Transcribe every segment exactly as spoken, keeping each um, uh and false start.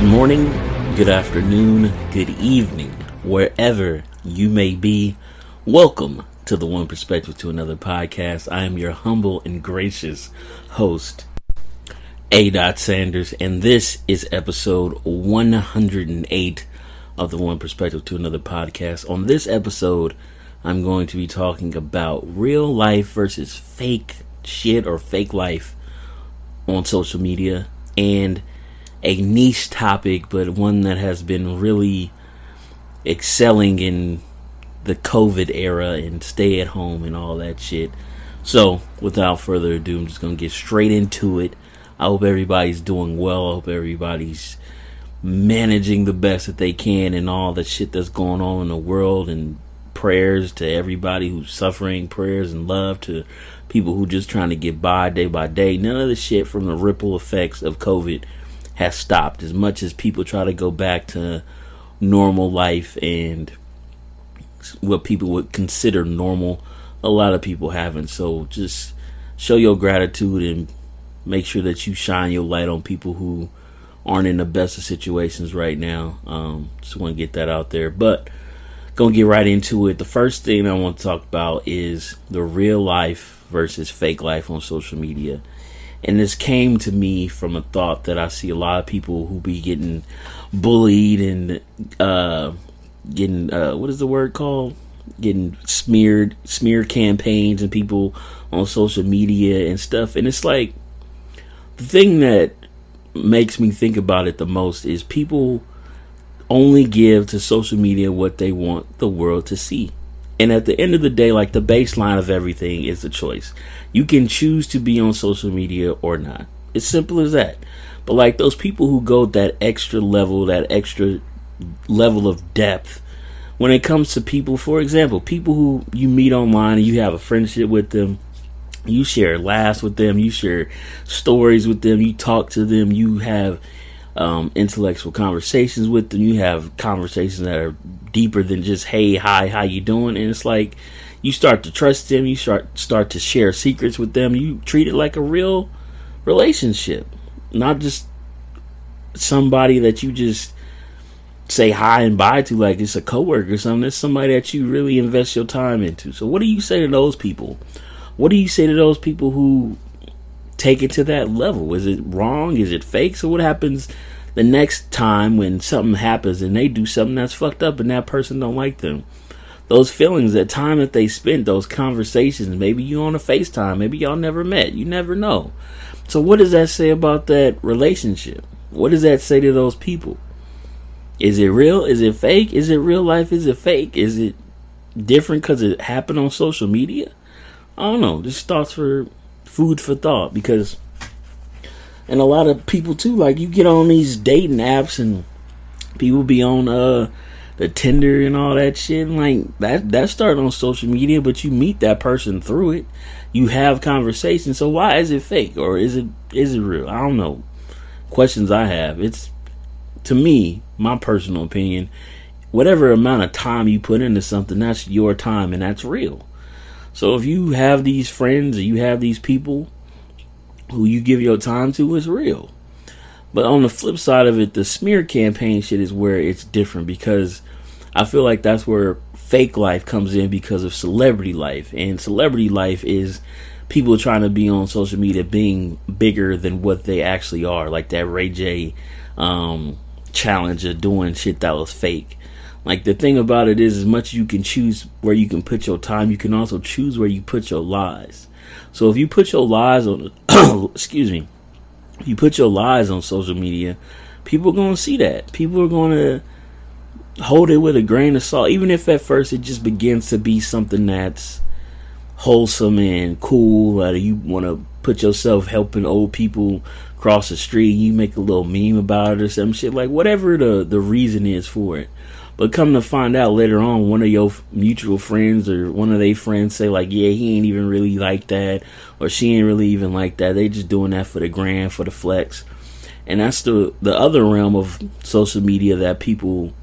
Good morning, good afternoon, good evening, wherever you may be. Welcome to the One Perspective to Another podcast. I am your humble and gracious host, A. Dot Sanders, and this is episode one hundred eight of the One Perspective to Another podcast. On this episode, I'm going to be talking about real life versus fake shit or fake life on social media, and a niche topic, but one that has been really excelling in the COVID era and stay at home and all that shit. So, without further ado, I'm just going to get straight into it. I hope everybody's doing well. I hope everybody's managing the best that they can and all the shit that's going on in the world, and prayers to everybody who's suffering, prayers and love to people who just trying to get by day by day. None of the shit from the ripple effects of COVID has stopped. As much as people try to go back to normal life and what people would consider normal, a lot of people haven't. So just show your gratitude and make sure that you shine your light on people who aren't in the best of situations right now. Um, just want to get that out there. But gonna get right into it. The first thing I want to talk about is the real life versus fake life on social media. And this came to me from a thought that I see a lot of people who be getting bullied and uh, getting, uh, what is the word called? Getting smeared, smear campaigns and people on social media and stuff. And it's like, the thing that makes me think about it the most is people only give to social media what they want the world to see. And at the end of the day, like, the baseline of everything is a choice. You can choose to be on social media or not. It's simple as that. But like those people who go that extra level, that extra level of depth when it comes to people, for example, people who you meet online and you have a friendship with them, you share laughs with them, you share stories with them, you talk to them, you have Um, intellectual conversations with them, you have conversations that are deeper than just, hey, hi, how you doing? And it's like, you start to trust them, you start start to share secrets with them, you treat it like a real relationship, not just somebody that you just say hi and bye to like it's a coworker or something. It's somebody that you really invest your time into. So what do you say to those people? What do you say to those people who take it to that level? Is it wrong? Is it fake? So what happens the next time when something happens and they do something that's fucked up and that person don't like them? Those feelings, that time that they spent, those conversations, maybe you on a FaceTime, maybe y'all never met, you never know. So what does that say about that relationship? What does that say to those people? Is it real? Is it fake? Is it real life? Is it fake? Is it different because it happened on social media? I don't know. Just thoughts for food for thought, because, and a lot of people too, like, you get on these dating apps and people be on uh the Tinder and all that shit, and like that that started on social media, but you meet that person through it, you have conversations. So why is it fake, or is it is it real? I don't know. Questions I have. It's, to me, my personal opinion, whatever amount of time you put into something, that's your time and that's real. So if you have these friends or you have these people who you give your time to, it's real. But on the flip side of it, the smear campaign shit is where it's different, because I feel like that's where fake life comes in because of celebrity life. And celebrity life is people trying to be on social media being bigger than what they actually are. Like that Ray J um, challenge of doing shit that was fake. Like, the thing about it is, as much as you can choose where you can put your time, you can also choose where you put your lies. So if you put your lies on, excuse me, if you put your lies on social media, people are going to see that. People are going to hold it with a grain of salt, even if at first it just begins to be something that's wholesome and cool. Like, you want to put yourself helping old people cross the street, you make a little meme about it or some shit, like whatever the, the reason is for it. But come to find out later on, one of your mutual friends or one of their friends say like, yeah, he ain't even really like that, or she ain't really even like that. They just doing that for the grand, for the flex. And that's the the other realm of social media that people,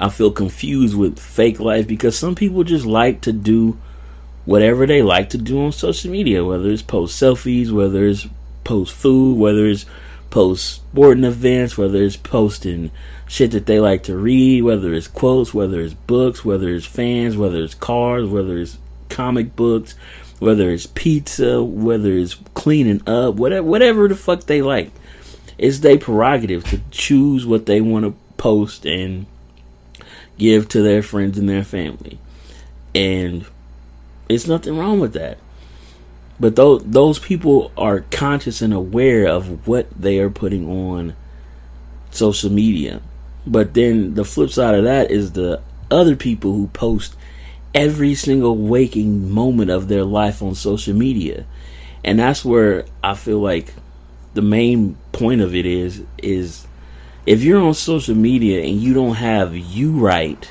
I feel, confused with fake life, because some people just like to do whatever they like to do on social media, whether it's post selfies, whether it's post food, whether it's post sporting events, whether it's posting shit that they like to read, whether it's quotes, whether it's books, whether it's fans, whether it's cars, whether it's comic books, whether it's pizza, whether it's cleaning up, whatever, whatever the fuck they like. It's their prerogative to choose what they want to post and give to their friends and their family. And it's nothing wrong with that. But those those people are conscious and aware of what they are putting on social media. But then the flip side of that is the other people who post every single waking moment of their life on social media. And that's where I feel like the main point of it is, is if you're on social media and you don't have you right,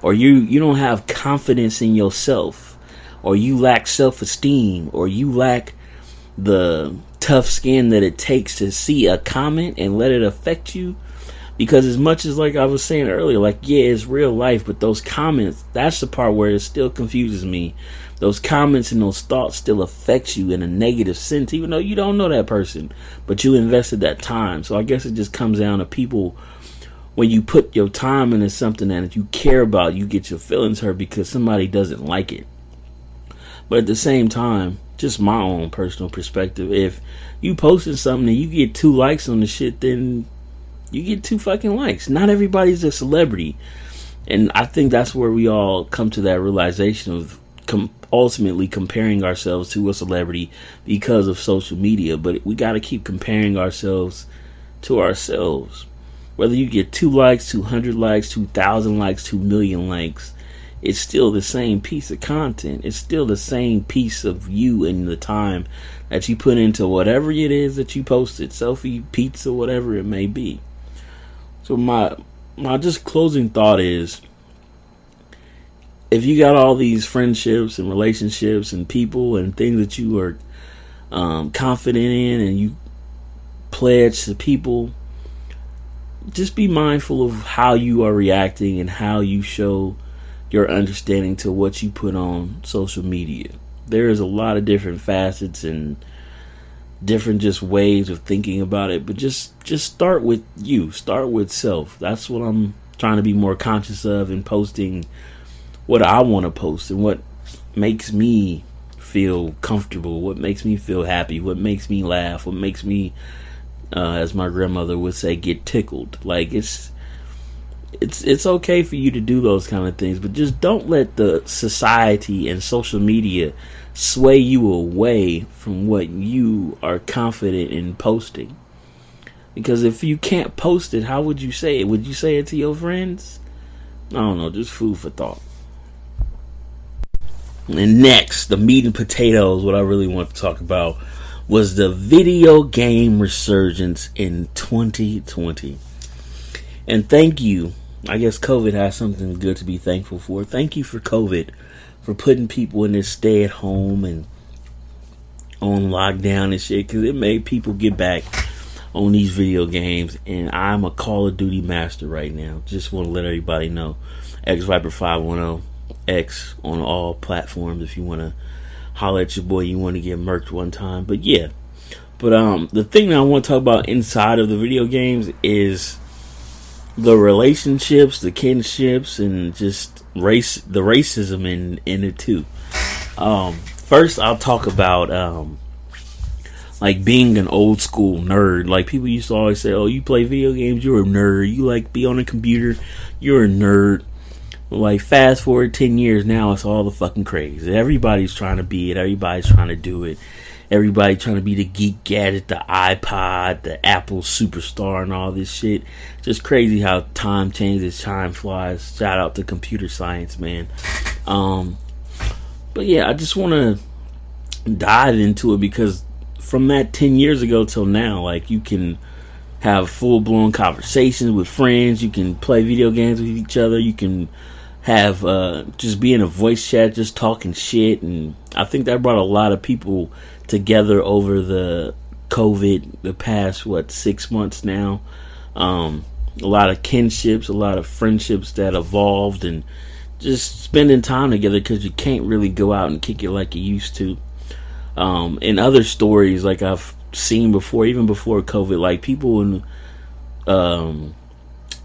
or you, you don't have confidence in yourself, or you lack self-esteem, or you lack the tough skin that it takes to see a comment and let it affect you. Because as much as, like I was saying earlier, like, yeah, it's real life, but those comments, that's the part where it still confuses me. Those comments and those thoughts still affect you in a negative sense, even though you don't know that person, but you invested that time. So I guess it just comes down to people. When you put your time into something that you care about, you get your feelings hurt because somebody doesn't like it. But at the same time, just my own personal perspective, if you posted something and you get two likes on the shit, then you get two fucking likes. Not everybody's a celebrity. And I think that's where we all come to that realization of com- ultimately comparing ourselves to a celebrity because of social media. But we got to keep comparing ourselves to ourselves. Whether you get two likes, two hundred likes, two thousand likes, two million likes, it's still the same piece of content. It's still the same piece of you and the time that you put into whatever it is that you posted. Selfie, pizza, whatever it may be. So my my just closing thought is, if you got all these friendships and relationships and people and things that you are um, confident in and you pledge to people, just be mindful of how you are reacting and how you show your understanding to what you put on social media. There is a lot of different facets and different just ways of thinking about it, but just just start with you, start with self. That's what I'm trying to be more conscious of in posting what I want to post and what makes me feel comfortable, what makes me feel happy, what makes me laugh, what makes me, uh, as my grandmother would say, get tickled. Like, it's It's it's okay for you to do those kind of things, but just don't let the society and social media sway you away from what you are confident in posting. Because if you can't post it, how would you say it? Would you say it to your friends? I don't know, just food for thought. And next, the meat and potatoes, what I really want to talk about was the video game resurgence in twenty twenty. And thank you. I guess COVID has something good to be thankful for. Thank you for COVID, for putting people in this stay at home and on lockdown and shit, because it made people get back on these video games. And I'm a Call of Duty master right now. Just want to let everybody know. X Viper five ten X on all platforms. If you want to holler at your boy, you want to get murked one time. But yeah. But um, the thing that I want to talk about inside of the video games is the relationships, the kinships, and just race, the racism in, in it too. Um, first, I'll talk about um, like being an old school nerd. Like, people used to always say, "Oh, you play video games, you're a nerd. You like be on a computer, you're a nerd." Like, fast forward ten years now, it's all the fucking craze. Everybody's trying to be it. Everybody's trying to do it. Everybody trying to be the geek gadget, the iPod, the Apple superstar, and all this shit. Just crazy how time changes, time flies. Shout out to computer science, man. Um, but yeah, I just want to dive into it because from that ten years ago till now, like, you can have full-blown conversations with friends. You can play video games with each other. You can have uh, just be in a voice chat, just talking shit. And I think that brought a lot of people together over the COVID, the past, what, six months now. Um, a lot of kinships, a lot of friendships that evolved, and just spending time together because you can't really go out and kick it like you used to. Um, and other stories, like I've seen before, even before COVID. Like, people in um,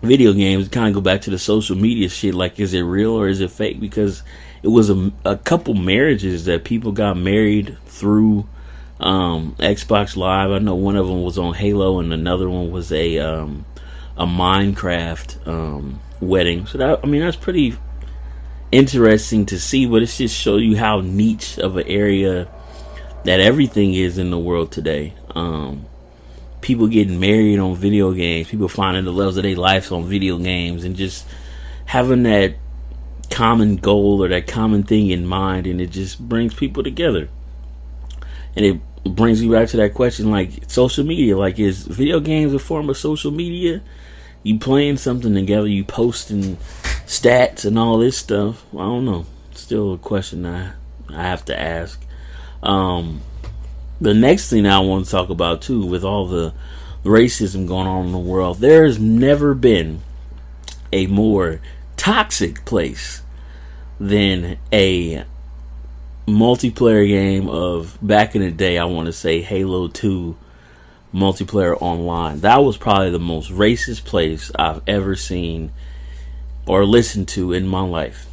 video games kind of go back to the social media shit. Like, is it real or is it fake? Because it was a, a couple marriages that people got married through um, Xbox Live. I know one of them was on Halo, and another one was a um, a Minecraft um, wedding. So that, I mean, that's pretty interesting to see, but it's just show you how niche of an area that everything is in the world today. Um, people getting married on video games, people finding the loves of their lives on video games, and just having that common goal or that common thing in mind, and it just brings people together. And it brings me back to that question, like, social media. Like, is video games a form of social media? You playing something together, you posting stats and all this stuff. I don't know. It's still a question I I have to ask. Um, the next thing I want to talk about too, with all the racism going on in the world, there has never been a more toxic place than a multiplayer game of, back in the day, I want to say Halo two. Multiplayer online. That was probably the most racist place I've ever seen or listened to in my life.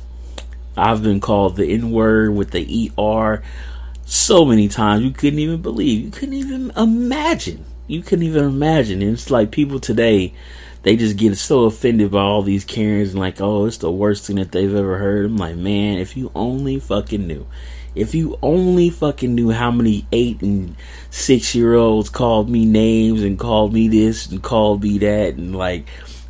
I've been called the N-word with the E R so many times you couldn't even believe. You couldn't even imagine. You couldn't even imagine. And it's like people today, they just get so offended by all these Karens and like, oh, it's the worst thing that they've ever heard. I'm like, man, if you only fucking knew. If you only fucking knew how many eight and six year olds called me names and called me this and called me that, and like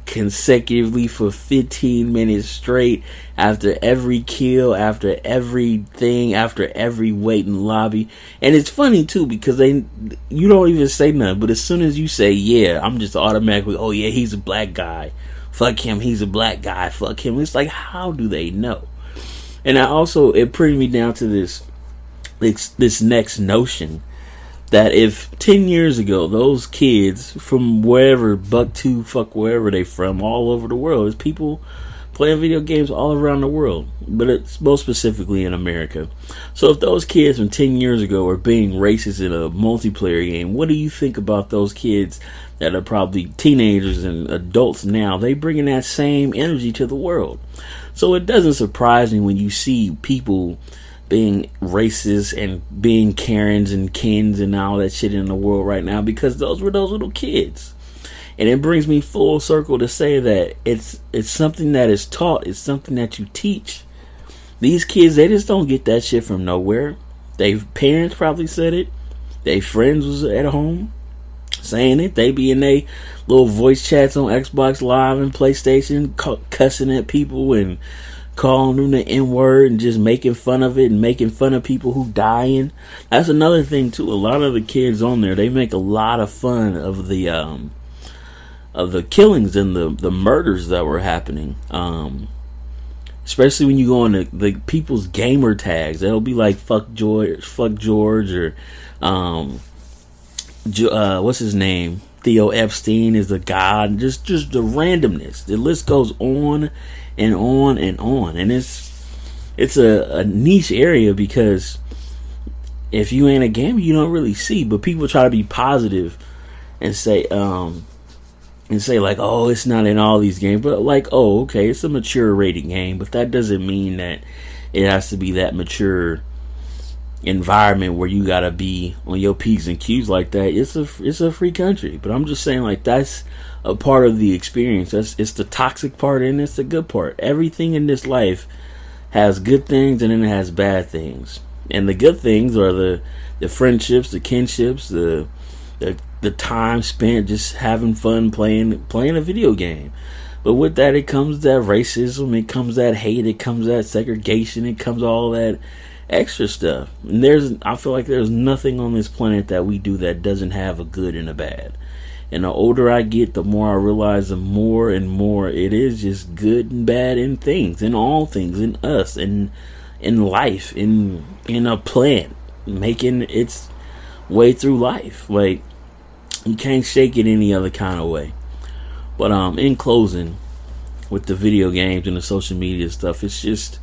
consecutively for fifteen minutes straight, after every kill, after everything, after every waiting lobby. And it's funny too, because they, you don't even say nothing, but as soon as you say, yeah, I'm just automatically, oh yeah, he's a black guy. Fuck him. He's a black guy. Fuck him. It's like, how do they know? And I also, it brings me down to this, this this next notion that if ten years ago, those kids from wherever, buck to fuck wherever they from, all over the world, there's people playing video games all around the world, but it's most specifically in America. So if those kids from ten years ago are being racist in a multiplayer game, what do you think about those kids that are probably teenagers and adults now? They bringing that same energy to the world. So it doesn't surprise me when you see people being racist and being Karens and Kens and all that shit in the world right now, because those were those little kids. And it brings me full circle to say that it's it's something that is taught. It's something that you teach. These kids, they just don't get that shit from nowhere. Their parents probably said it. Their friends was at home saying it. They be in their little voice chats on Xbox Live and PlayStation cussing at people and calling them the N-word and just making fun of it and making fun of people who dying. That's another thing, too. A lot of the kids on there, they make a lot of fun of the... um. of the killings and the, the murders that were happening. Um, especially when you go on the, the people's gamer tags. They'll be like, fuck George, fuck George, or um, uh, what's his name? Theo Epstein is the god. Just, just the randomness. The list goes on and on and on. And it's it's a, a niche area, because if you ain't a gamer, you don't really see. But people try to be positive and say... Um, and say like, oh, it's not in all these games, but like, oh, okay, it's a mature rated game, but that doesn't mean that it has to be that mature environment where you gotta be on your P's and Q's like that. It's a it's a free country, but I'm just saying, like, that's a part of the experience. That's it's the toxic part and it's the good part. Everything in this life has good things and then it has bad things, and the good things are the the friendships, the kinships, the the the time spent just having fun playing playing a video game. But with that, it comes that racism, it comes that hate, it comes that segregation, it comes all that extra stuff. And there's I feel like there's nothing on this planet that we do that doesn't have a good and a bad. And the older I get, the more I realize, the more and more it is just good and bad in things, in all things, in us, in in life, in in a plant, making its way through life. Like, you can't shake it any other kind of way. But um, in closing, with the video games and the social media stuff, it's just,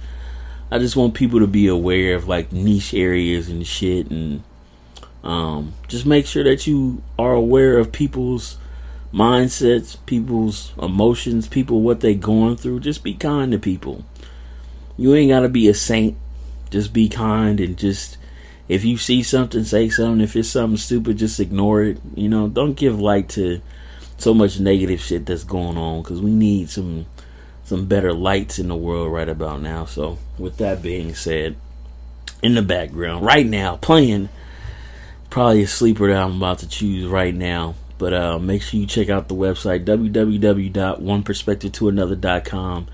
I just want people to be aware of like niche areas and shit, and Um, just make sure that you are aware of people's mindsets, people's emotions, people, what they going through. Just be kind to people. You ain't got to be a saint. Just be kind, and just, if you see something, say something. If it's something stupid, just ignore it. You know, don't give light to so much negative shit that's going on, because we need some some better lights in the world right about now. So with that being said, in the background right now playing probably a sleeper that I'm about to choose right now. But uh, make sure you check out the website, w w w dot one perspective to another dot com.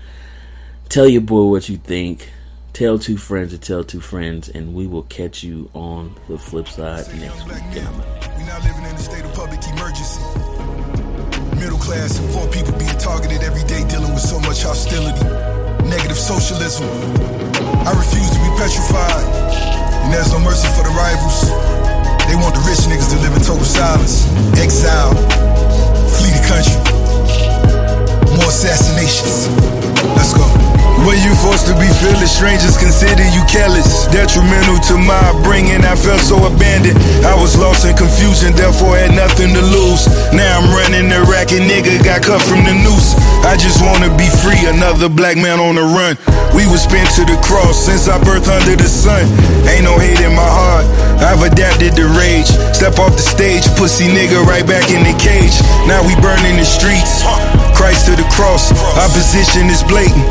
Tell your boy what you think. Tell two friends to tell two friends. And we will catch you on the flip side next week. We're now living in a state of public emergency. Middle class and poor people being targeted every day, dealing with so much hostility. Negative socialism. I refuse to be petrified. And there's no mercy for the rivals. They want the rich niggas to live in total silence, exile, flee the country, more assassinations. Let's go. When you forced to be fearless, strangers consider you careless. Detrimental to my upbringing, I felt so abandoned. I was lost in confusion, therefore had nothing to lose. Now I'm running the racket, nigga got cut from the noose. I just wanna be free, another black man on the run. We was spent to the cross since our birth under the sun. Ain't no hate in my heart, I've adapted to rage. Step off the stage, pussy nigga right back in the cage. Now we burning the streets, Christ to the cross. Opposition is blatant,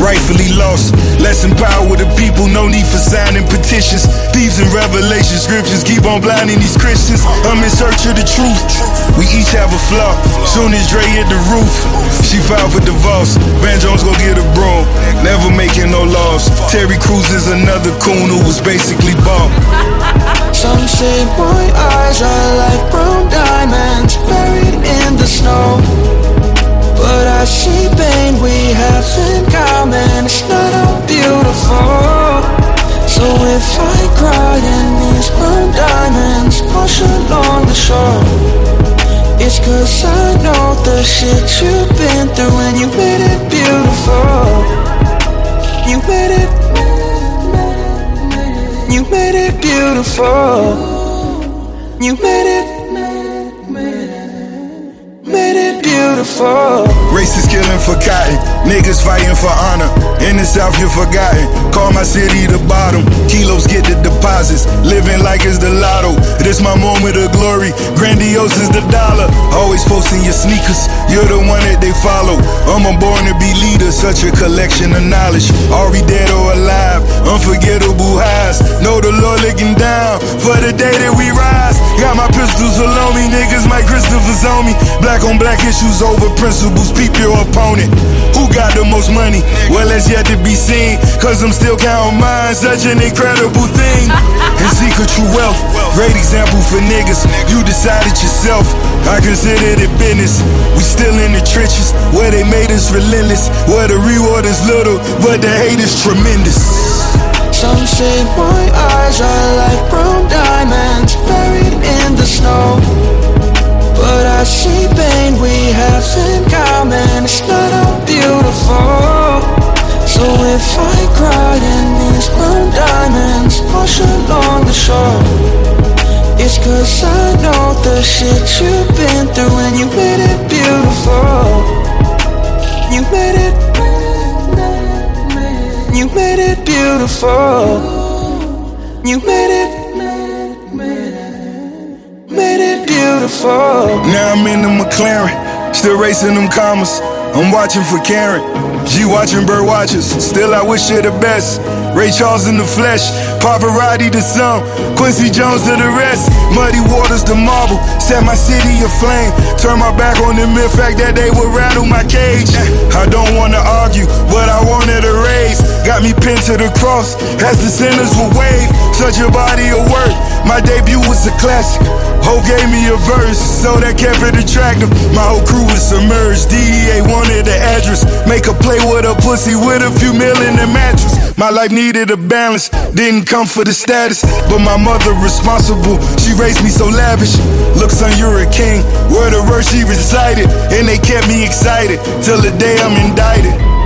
rightfully lost. Less empowered the people, no need for signing petitions. Thieves and revelation scriptures keep on blinding these Christians. I'm in search of the truth. We each have a flaw. Soon as Dre hit the roof, she filed for divorce. Van Jones gon' get a broom, never making no laws. Terry Crews is another coon who was basically bald. Some say my eyes are like brown diamonds buried in the snow. But I see pain we have in common, it's not all beautiful. So if I cry and these burnt diamonds wash along the shore, it's cause I know the shit you've been through, and you made it beautiful. You made it, you made it beautiful. You made it, made it beautiful. Racists killing for cotton, niggas fighting for honor. In the South you're forgotten, call my city the bottom. Kilos get the deposits, living like it's the lotto. This my moment of glory, grandiose is the dollar. Always posting your sneakers, you're the one that they follow. I'm a born to be leader, such a collection of knowledge. Are we dead or alive, unforgettable highs. Know the Lord looking down, for the day that we rise. Got my pistols alone me, niggas my Christopher's on me. Black on black issues over principles, peep your opponent. Who got the most money? Well, that's yet to be seen, cause I'm still counting mine, such an incredible thing. And seek a true wealth, great example for niggas. You decided yourself, I considered it business. We still in the trenches, where they made us relentless. Where the reward is little, but the hate is tremendous. Some say my eyes are like brown diamonds buried in the snow. But I see pain we have in common, it's not all beautiful. So if I cry and these brown diamonds wash along the shore, it's cause I know the shit you've been through, and you made it beautiful. You made it, you made it beautiful. You made it, made it beautiful. Now I'm in the McLaren, still racing them commas. I'm watching for Karen, G watching bird watchers. Still I wish her the best. Ray Charles in the flesh, Pavarotti to some, Quincy Jones to the rest. Muddy Waters to marble, set my city aflame. Turn my back on the mere fact that they would rattle my cage. I don't wanna argue, but I wanted a raise. Got me pinned to the cross, as the sinners will wave. Such a body of work, my debut was a classic. Ho gave me a verse, so that kept it attractive. My whole crew was submerged, D E A wanted the address. Make a play with a pussy with a few mil in the mattress. My life needed a balance, didn't come for the status. But my mother responsible, she raised me so lavish. Look son, you're a king, word of words she recited. And they kept me excited, till the day I'm indicted.